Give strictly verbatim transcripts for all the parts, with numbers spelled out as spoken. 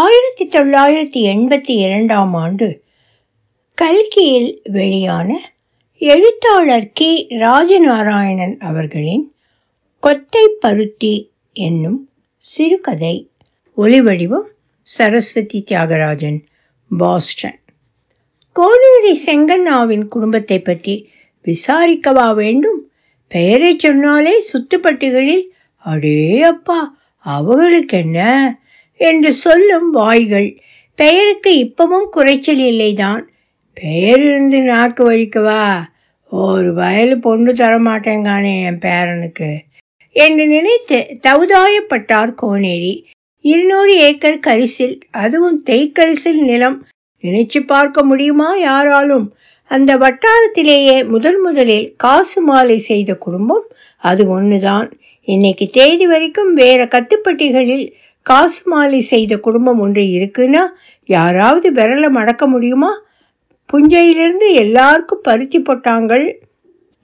ஆயிரத்தி தொள்ளாயிரத்தி எண்பத்தி இரண்டாம் ஆண்டு கல்கியில் வெளியான எழுத்தாளர் கே ராஜநாராயணன் அவர்களின் கொத்தை பருத்தி என்னும் சிறுகதை. ஒலிவடிவம் சரஸ்வதி தியாகராஜன், பாஸ்டன். கோனேரி செங்கண்ணாவின் குடும்பத்தை பற்றி விசாரிக்கவா வேண்டும்? பெயரை சொன்னாலே சுத்துப்பட்டிகளில் அடே அப்பா அவர்களுக்கு என்ன என்று சொல்லும் வாய்கள். பெயருக்கு இப்பவும் குறைச்சல் இல்லைதான். பெயர் இருந்து நாக்கு வழிக்கவா, ஒரு வயல் பொண்ணு தரமாட்டேங்கானே என் பேரனுக்கு என்று நினைத்து தவுதாயப்பட்டார் கோனேரி. இருநூறு ஏக்கர் கரிசில், அதுவும் தேய்கரிசில் நிலம், நினைச்சு பார்க்க முடியுமா யாராலும்? அந்த வட்டாரத்திலேயே முதல் முதலில் காசு மாலை செய்த குடும்பம் அது ஒன்று தான். இன்னைக்கு தேதி வரைக்கும் வேறு கத்துப்பட்டிகளில் காசு மாலை செய்த குடும்பம் ஒன்று இருக்குன்னா யாராவது விரலை மடக்க முடியுமா? புஞ்சையிலிருந்து எல்லாருக்கும் பருத்தி போட்டாங்கள்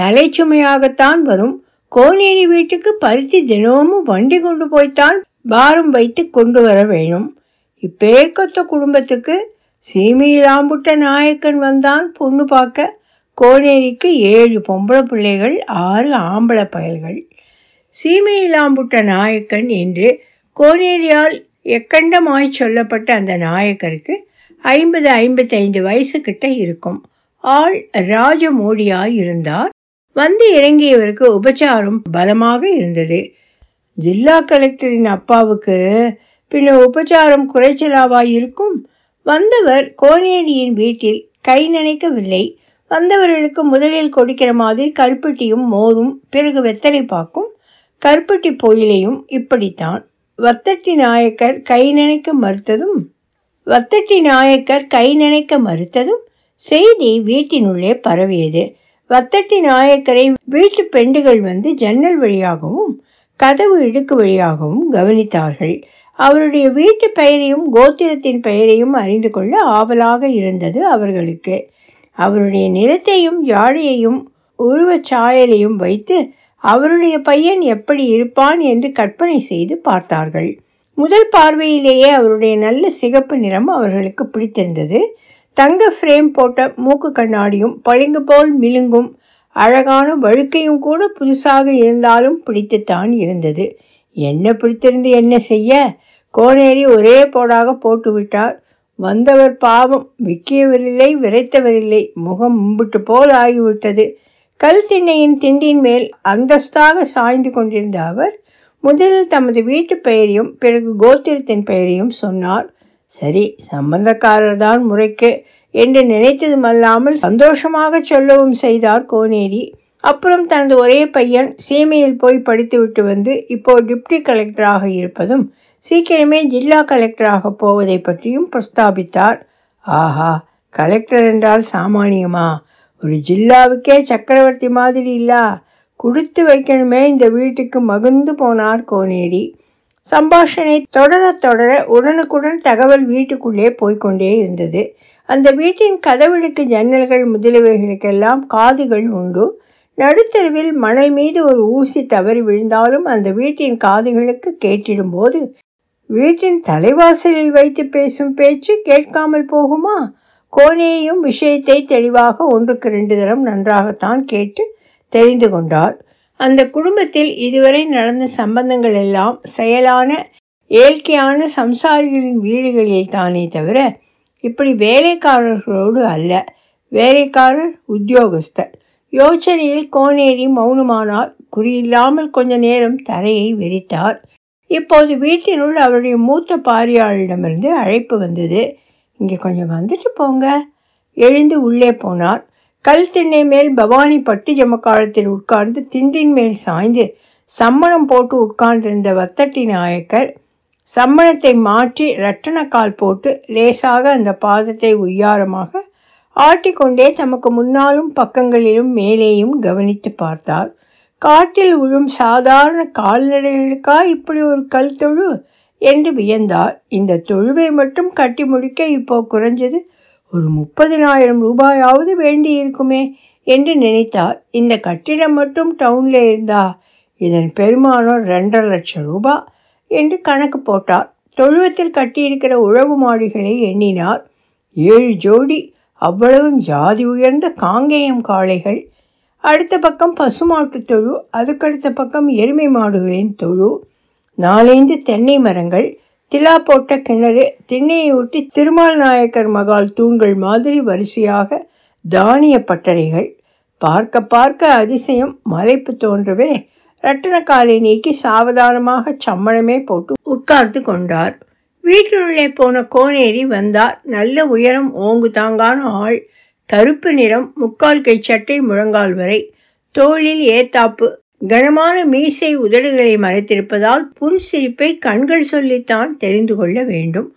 தலைச்சுமையாகத்தான் வரும். கோனேரி வீட்டுக்கு பருத்தி தினமும் வண்டி கொண்டு போய்த்தான் பாரம் வைத்து கொண்டு வர வேணும். இப்பேற்கொத்த குடும்பத்துக்கு சீமியிலாம்புட்ட நாயக்கன் வந்தான் பொண்ணு பார்க்க. கோனேரிக்கு ஏழு பொம்பளை பிள்ளைகள், ஆறு ஆம்பளை பயல்கள். சீமியிலாம்புட்ட நாயக்கன் என்று கோனேரியால் எக்கண்டமாய் சொல்லப்பட்ட அந்த நாயக்கருக்கு ஐம்பது ஐம்பத்தைந்து வயசுக்கிட்ட இருக்கும். ஆள் ராஜமோடியாய் இருந்தார். வந்து இறங்கியவருக்கு உபச்சாரம் பலமாக இருந்தது. ஜில்லா கலெக்டரின் அப்பாவுக்கு பின்ன உபச்சாரம் குறைச்சலாவாய் இருக்கும். வந்தவர் கோனேரியின் வீட்டில் கை நினைக்கவில்லை. வந்தவர்களுக்கு முதலில் கொடுக்கிற மாதிரி கருப்பட்டியும் மோரும், பிறகு வெத்தலை பாக்கும் கருப்பட்டி பொயிலையும் இப்படித்தான். வத்தட்டி நாயக்கர் கை நினைக்க மறுத்ததும் வத்தட்டி நாயக்கர் கை நினைக்க மறுத்ததும் செய்தி வீட்டினுள்ளே பரவியது. வத்தட்டி நாயக்கரை வீட்டு பெண்டுகள் வந்து ஜன்னல் வழியாகவும் கதவு இடுக்கு வழியாகவும் கவனித்தார்கள். அவருடைய வீட்டு பெயரையும் கோத்திரத்தின் பெயரையும் அறிந்து கொள்ள ஆவலாக இருந்தது அவர்களுக்கு. அவருடைய நிறத்தையும் ஜாடையையும் உருவச்சாயலையும் வைத்து அவருடைய பையன் எப்படி இருப்பான் என்று கற்பனை செய்து பார்த்தார்கள். முதல் பார்வையிலேயே அவருடைய நல்ல சிகப்பு நிறம் அவர்களுக்கு பிடித்திருந்தது. தங்க ஃப்ரேம் போட்ட மூக்கு கண்ணாடியும் பளிங்கு போல் மிலுங்கும் அழகான வழுக்கையும் கூட புதுசாக இருந்தாலும் பிடித்துத்தான் இருந்தது. என்ன பிடித்திருந்து என்ன செய்ய, கோனேரி ஒரே போடாக போட்டுவிட்டார். வந்தவர் பாவம் விற்கியவரில்லை, விரைத்தவரில்லை, முகம் மும்பிட்டு போல் ஆகிவிட்டது. கல் திண்ணையின் திண்டின் மேல் அந்தஸ்தாக சாய்ந்து கொண்டிருந்த அவர் முதலில் தமது வீட்டு பெயரையும் பிறகு கோத்திரத்தின் பெயரையும் சொன்னார். சரி, சம்பந்தக்காரர் தான் முறைக்கு என்று நினைத்ததுமல்லாமல் சந்தோஷமாக சொல்லவும் செய்தார் கோனேரி. அப்புறம் தனது ஒரே பையன் சீமையில் போய் படித்துவிட்டு வந்து இப்போ டிப்டி கலெக்டராக இருப்பதும் சீக்கிரமே ஜில்லா கலெக்டராக போவதை பற்றியும் பிரஸ்தாபித்தார். ஆஹா, கலெக்டர் என்றால் சாமானியமா? ஒரு ஜில்லாவுக்கே சக்கரவர்த்தி மாதிரி இல்லா? கொடுத்து வைக்கணுமே இந்த வீட்டுக்கு மகிழ்ந்து போனார் கோனேரி. சம்பாஷணை தொடர தொடர உடனுக்குடன் தகவல் வீட்டுக்குள்ளே போய்கொண்டே இருந்தது. அந்த வீட்டின் கதவுக்கு ஜன்னல்கள் முதலியவைகளுக்கெல்லாம் காதுகள் உண்டு. நடுத்தருவில் மணல் மீது ஒரு ஊசி தவறி விழுந்தாலும் அந்த வீட்டின் காதுகளுக்கு கேட்டிடும்போது வீட்டின் தலைவாசலில் வைத்து பேசும் பேச்சு கேட்காமல் போகுமா? கோனேரியும் விஷயத்தை தெளிவாக ஒன்றுக்கு ரெண்டு தரம் நன்றாகத்தான் கேட்டு தெரிந்து கொண்டார். அந்த குடும்பத்தில் இதுவரை நடந்த சம்பந்தங்கள் எல்லாம் செயலான இயற்கையான சம்சாரிகளின் வீடுகளில் தானே தவிர இப்படி வேலைக்காரர்களோடு அல்ல. வேலைக்காரர் உத்தியோகஸ்தர். யோசனையில் கோனேரி மௌனமானார். குறியில்லாமல் கொஞ்ச நேரம் தரையை வெறித்தார். இப்போது வீட்டினுள் அவருடைய மூத்த பாரியாளிடமிருந்து அழைப்பு வந்தது. இங்கே கொஞ்சம் வந்துட்டு போங்க. எழுந்து உள்ளே போனார். கல் திண்ணை மேல் பவானி பட்டி ஜமக்காலத்தில் உட்கார்ந்து திண்டின் மேல் சாய்ந்து சம்மணம் போட்டு உட்கார்ந்திருந்த வத்தட்டி நாயக்கர் சம்மணத்தை மாற்றி இரட்டனக்கால் போட்டு லேசாக அந்த பாதத்தை உய்யாரமாக ஆட்டிக்கொண்டே தமக்கு முன்னாலும் பக்கங்களிலும் மேலேயும் கவனித்து பார்த்தார். காட்டில் விழும் சாதாரண கால்நடைகளுக்கா இப்படி ஒரு கல் தொழு என்று வியந்தார். இந்த தொழுவை மட்டும் கட்டி முடிக்க இப்போ குறைஞ்சது ஒரு முப்பதினாயிரம் ரூபாயாவது வேண்டி இருக்குமே என்று நினைத்தார். இந்த கட்டிடம் மட்டும் டவுனில் இருந்தா இதன் பெருமானம் ரெண்டரை லட்சம் ரூபாய் என்று கணக்கு போட்டார். தொழுவத்தில் கட்டியிருக்கிற உழவு மாடுகளை எண்ணினார். ஏழு ஜோடி. அவ்வளவும் ஜாதி உயர்ந்த காங்கேயம் காளைகள். அடுத்த பக்கம் பசுமாட்டு தொழு, அதுக்கடுத்த பக்கம் எருமை மாடுகளின் தொழு, நாலைந்து தென்னை மரங்கள், திலா போட்ட கிணறு, திண்ணையை ஒட்டி திருமால் நாயக்கர் மகால் தூண்கள் மாதிரி வரிசையாக தானிய பட்டறைகள். பார்க்க பார்க்க அதிசயம். மலைப்பு தோன்றவே ரட்டனக்காலை நீக்கி சாவதானமாக சம்மணமே போட்டு உட்கார்ந்து கொண்டார். வீட்டினுள்ளே போன கோனேரி வந்தார். நல்ல உயரம், ஓங்கு தாங்கான ஆள், கருப்பு நிறம், முக்கால் கை சட்டை முழங்கால் வரை, தோளில் ஏத்தாப்பு, கனமான மீசை உதடுகளை மறைத்திருப்பதால் புன்சிரிப்பை கண்கள் சொல்லித்தான் தெரிந்து கொள்ள வேண்டும்.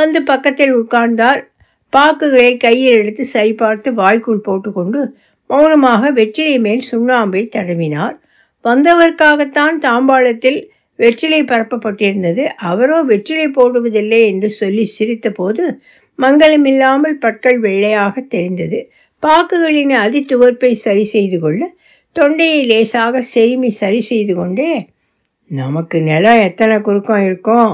வந்து பக்கத்தில் உட்கார்ந்தார். பாக்குகளை கையில் எடுத்து சரிபார்த்து வாய்க்குள் போட்டுக்கொண்டு மௌனமாக வெற்றிலை மேல் சுண்ணாம்பை தடவினார். வந்தவர்க்காகத்தான் தாம்பாளத்தில் வெற்றிலை பரப்பப்பட்டிருந்தது. அவரோ வெற்றிலை போடுவதில்லை என்று சொல்லி சிரித்த போது மங்கலமில்லாமல் பற்கள் வெள்ளையாக தெரிந்தது. பாக்குகளின் அதி துவர்ப்பை சரி செய்து கொள்ள தொண்டையை லேசாக செருமி சரி செய்து கொண்டே, நமக்கு நிலம் எத்தனை குறுக்கம் இருக்கும்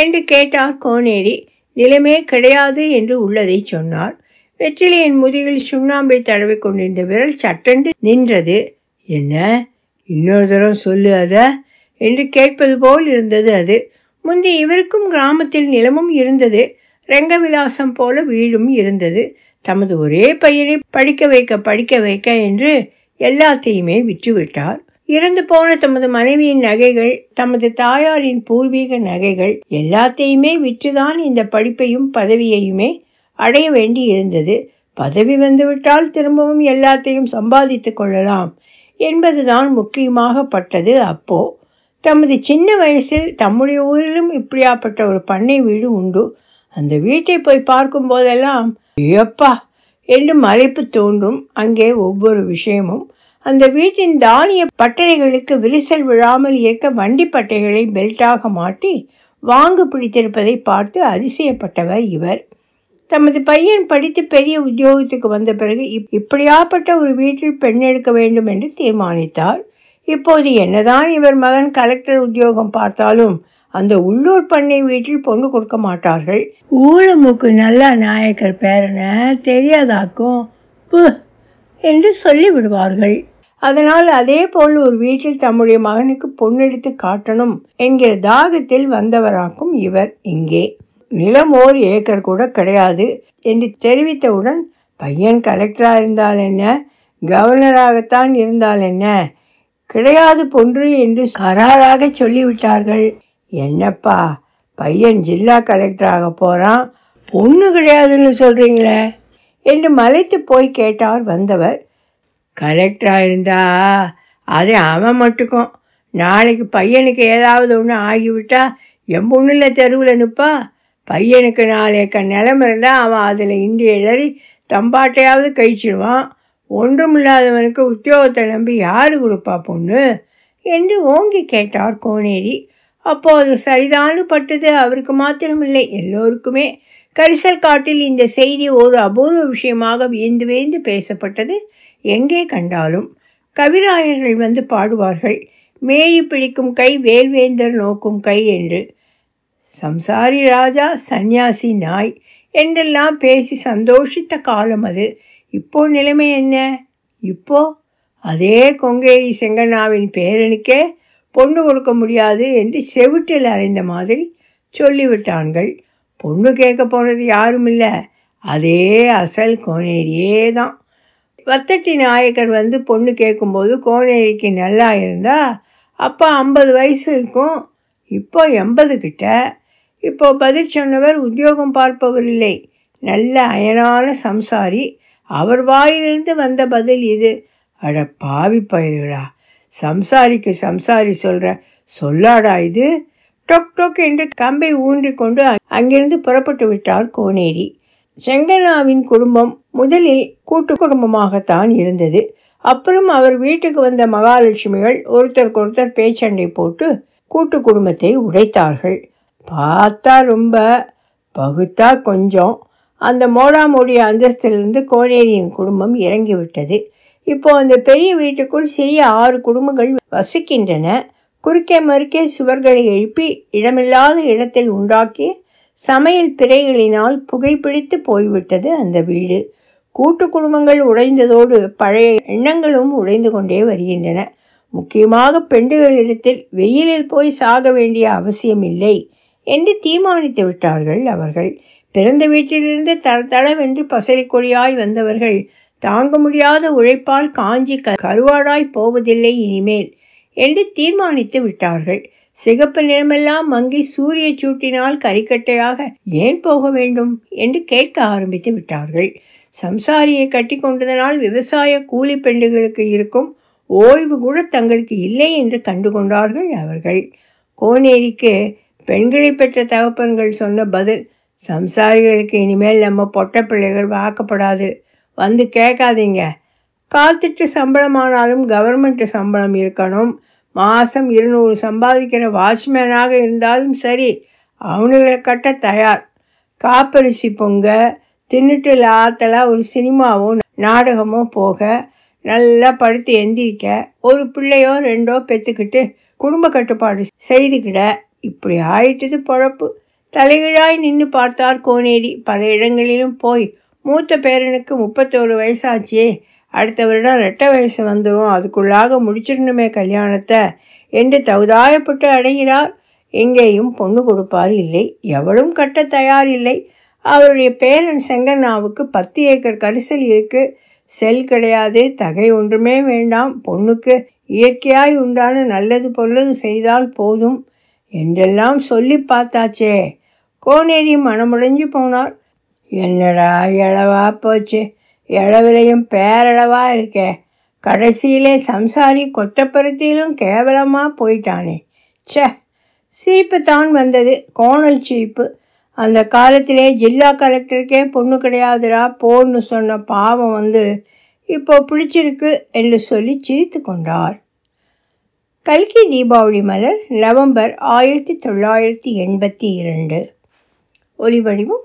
என்று கேட்டார் கோனேரி. நிலமே கிடையாது என்று உள்ளதை சொன்னார். வெற்றிலையின் முதுகில் சுண்ணாம்பை தடவி கொண்டிருந்த விரல் சட்டென்று நின்றது. என்ன, இன்னொரு தரம் சொல்லு அத என்று கேட்பது போல் இருந்தது. அது முந்தி இவருக்கும் கிராமத்தில் நிலமும் இருந்தது, ரங்கவிலாசம் போல வீடும் இருந்தது. தமது ஒரே பையனை படிக்க வைக்க படிக்க வைக்க என்று எல்லாத்தையுமே விற்றுவிட்டார். இறந்து போன தமது மனைவியின் நகைகள், தமது தாயாரின் பூர்வீக நகைகள் எல்லாத்தையுமே விற்றுதான் இந்த படிப்பையும் பதவியையுமே அடைய வேண்டி இருந்தது. பதவி வந்துவிட்டால் திரும்பவும் எல்லாத்தையும் சம்பாதித்து கொள்ளலாம் என்பதுதான் முக்கியமாக பட்டது. அப்போ தமது சின்ன வயசில் தம்முடைய ஊரிலும் இப்படியாப்பட்ட ஒரு பண்ணை வீடு உண்டு. அந்த வீட்டை போய் பார்க்கும் போதெல்லாம் ஐயப்பா என்று மலைப்பு தோன்றும். அங்கே ஒவ்வொரு விஷயமும் அந்த வீட்டின் தானிய பட்டறைகளுக்கு விரிசல் விழாமல் இருக்க வண்டி பட்டைகளை பெல்ட்டாக மாட்டி வாங்கு பிடித்திருப்பதை பார்த்து அதிசயப்பட்டவர் இவர். தமது பையன் படித்து பெரிய உத்தியோகத்துக்கு வந்த பிறகு இப் இப்படியாப்பட்ட ஒரு வீட்டில் பெண் எடுக்க வேண்டும் என்று தீர்மானித்தார். இப்போது என்னதான் இவர் மகன் கலெக்டர் உத்தியோகம் பார்த்தாலும் அந்த உள்ளூர் பண்ணை வீட்டில் பொண்ணு கொடுக்க மாட்டார்கள். ஊழமுக்கு நல்லா நாயக்கர் பேரனை தெரியாதாக்கும் பு என்று சொல்லிவிடுவார்கள். அதனால் அதே போல் ஒரு வீட்டில் தம்முடைய மகனுக்கு பொண்ணெடுத்து காட்டணும் என்கிற தாகத்தில் வந்தவராக்கும் இவர். இங்கே நிலம் ஓர் ஏக்கர் கூட கிடையாது என்று தெரிவித்தவுடன், பையன் கலெக்டராக இருந்தால் என்ன, கவர்னராகத்தான் இருந்தால் என்ன, கிடையாது பொன்று என்று கராராக சொல்லிவிட்டார்கள். என்னப்பா பையன் ஜில்லா கலெக்டராக போகிறான், பொண்ணு கிடையாதுன்னு சொல்கிறீங்களே என்று மலைத்து போய் கேட்டார் வந்தவர். கலெக்டராக இருந்தா அது அவன் மட்டுக்கும், நாளைக்கு பையனுக்கு ஏதாவது ஒன்று ஆகிவிட்டா என் பொண்ணுல தெருவில் நிற்பா. பையனுக்கு நாளைக்கு நிலம் இருந்தால் அவன் அதில் இண்டி இழறி தம்பாட்டையாவது கழிச்சிடுவான். ஒன்றும் இல்லாதவனுக்கு உத்தியோகத்தை நம்பி யார் கொடுப்பா பொண்ணு என்று ஓங்கி கேட்டார் கோனேரி. அப்போது சரிதானு பட்டது. அவருக்கு மாத்திரமில்லை, எல்லோருக்குமே. கரிசல் காட்டில் இந்த செய்தி ஒரு அபூர்வ விஷயமாக வியந்து வியந்து பேசப்பட்டது. எங்கே கண்டாலும் கவிராயர்கள் வந்து பாடுவார்கள், மேழி பிடிக்கும் கை வேல்வேந்தர் நோக்கும் கை என்று, சம்சாரி ராஜா சந்நியாசி நாய் என்றெல்லாம் பேசி சந்தோஷித்த காலம் அது. இப்போ நிலைமை என்ன? இப்போ அதே கொங்கேரி செங்கண்ணாவின் பேரனுக்கே பொண்ணு கொடுக்க முடியாது என்று செவிட்டில் அறைந்த மாதிரி சொல்லிவிட்டார்கள். பொண்ணு கேட்க போனது யாரும் இல்லை, அதே அசல் கோனேரியே தான். வத்தட்டி நாயக்கர் வந்து பொண்ணு கேட்கும்போது கோனேரிக்கு நல்லா இருந்தா அப்போ ஐம்பது வயசு இருக்கும், இப்போ எண்பது கிட்ட. இப்போ பதில் சொன்னவர் உத்தியோகம் பார்ப்பவர் இல்லை, நல்ல அயனான சம்சாரி. அவர் வாயிலிருந்து வந்த பதில் இது. அட பாவி பயிர்களா, சம்சாரிக்கு சம்சாரி சொல்கிற சொல்லாடா இது. டொக் டொக் என்று கம்பை ஊன்றி கொண்டு அங்கிருந்து புறப்பட்டு விட்டார் கோனேரி. செங்கண்ணாவின் குடும்பம் முதலில் கூட்டு குடும்பமாகத்தான் இருந்தது. அப்புறம் அவர் வீட்டுக்கு வந்த மகாலட்சுமிகள் ஒருத்தருக்கொருத்தர் பேச்சண்டை போட்டு கூட்டு குடும்பத்தை உடைத்தார்கள். பார்த்தா ரொம்ப, பகுத்தா கொஞ்சம். அந்த மோடாமோடிய அந்தஸ்திலிருந்து கோனேரியின் குடும்பம் இறங்கிவிட்டது. இப்போ அந்த பெரிய வீட்டுக்குள் சிறிய ஆறு குடும்பங்கள் வசிக்கின்றன. குறுக்கே மறுக்கே சுவர்களை எழுப்பி இடமில்லாத இடத்தில் உண்டாக்கி சமையல் பிறைகளினால் புகைப்பிடித்து போய்விட்டது அந்த வீடு. கூட்டு குடும்பங்கள் உடைந்ததோடு பழைய எண்ணங்களும் உடைந்து கொண்டே வருகின்றன. முக்கியமாக பெண்டுகளிடத்தில் வெயிலில் போய் சாக வேண்டிய அவசியம் இல்லை என்று தீர்மானித்து விட்டார்கள் அவர்கள். பிறந்த வீட்டிலிருந்து தளதளவென்று பசலிக்கொடியாய் வந்தவர்கள் தாங்க முடியாத உழைப்பால் காஞ்சி கருவாடாய் போவதில்லை இனிமேல் என்று தீர்மானித்து விட்டார்கள். சிகப்பு நிறமெல்லாம் மங்கி சூரிய சூட்டினால் கறிக்கட்டையாக ஏன் போக வேண்டும் என்று கேட்க ஆரம்பித்து விட்டார்கள். சம்சாரியை கட்டி கொண்டதனால் விவசாய கூலி பெண்டுகளுக்கு இருக்கும் ஓய்வு கூட தங்களுக்கு இல்லை என்று கண்டுகொண்டார்கள் அவர்கள். கோனேரிக்கு பெண்களை பெற்ற தகப்பன்கள் சொன்ன பதில், சம்சாரிகளுக்கு இனிமேல் நம்ம பொட்டை பிள்ளைகள் வாக்கப்படாது, வந்து கேட்காதீங்க, காத்துட்டு சம்பளமானாலும் கவர்மெண்ட்டு சம்பளம் இருக்கணும், மாதம் இருநூறு சம்பாதிக்கிற வாட்ச்மேனாக இருந்தாலும் சரி அவனுங்களை கட்ட தயார், காப்பரிசி பொங்க தின்னுட்டு லாத்தலாக ஒரு சினிமாவோ நாடகமோ போக, நல்லா படுத்து எந்திரிக்க, ஒரு பிள்ளையோ ரெண்டோ பெற்றுக்கிட்டு குடும்ப கட்டுப்பாடு செய்துக்கிட, இப்படி ஆயிட்டது பொழப்பு. தலைகீழாய் நின்று பார்த்தார் கோனேரி. பல இடங்களிலும் போய் மூத்த பேரனுக்கு முப்பத்தோரு வயசாச்சே, அடுத்த வருடம் ரெட்டை வயசு வந்துடும், அதுக்குள்ளாக முடிச்சிடணுமே கல்யாணத்தை என்று தகுதாயப்பட்டு அடைகிறார். எங்கேயும் பொண்ணு கொடுப்பார் இல்லை, எவளும் கட்ட தயாரில்லை. அவருடைய பேரன் செங்கண்ணாவுக்கு பத்து ஏக்கர் கரிசல் இருக்குது, செல் கிடையாது, தகை ஒன்றுமே வேண்டாம், பொண்ணுக்கு இயற்கையாய் உண்டான நல்லது பொல்லது செய்தால் போதும் என்றெல்லாம் சொல்லி பார்த்தாச்சே. கோனேரி மனமுடைஞ்சு போனார். என்னடா இழவா போச்சு, இழவிலையும் பேரளவா இருக்கே, கடைசியிலே சம்சாரி கொத்தப்பருத்தியிலும் கேவலமாக போயிட்டானே, சே. சிரிப்பு தான் வந்தது, கோணல் சிரிப்பு. அந்த காலத்திலே ஜில்லா கலெக்டருக்கே பொண்ணு கிடையாதுடா போன்னு சொன்ன பாவம் வந்து இப்போ பிடிச்சிருக்கு என்று சொல்லி சிரித்து கொண்டார். கல்கி தீபாவளி மலர், நவம்பர் ஆயிரத்தி தொள்ளாயிரத்தி எண்பத்தி இரண்டு. ஒலிவடிவம்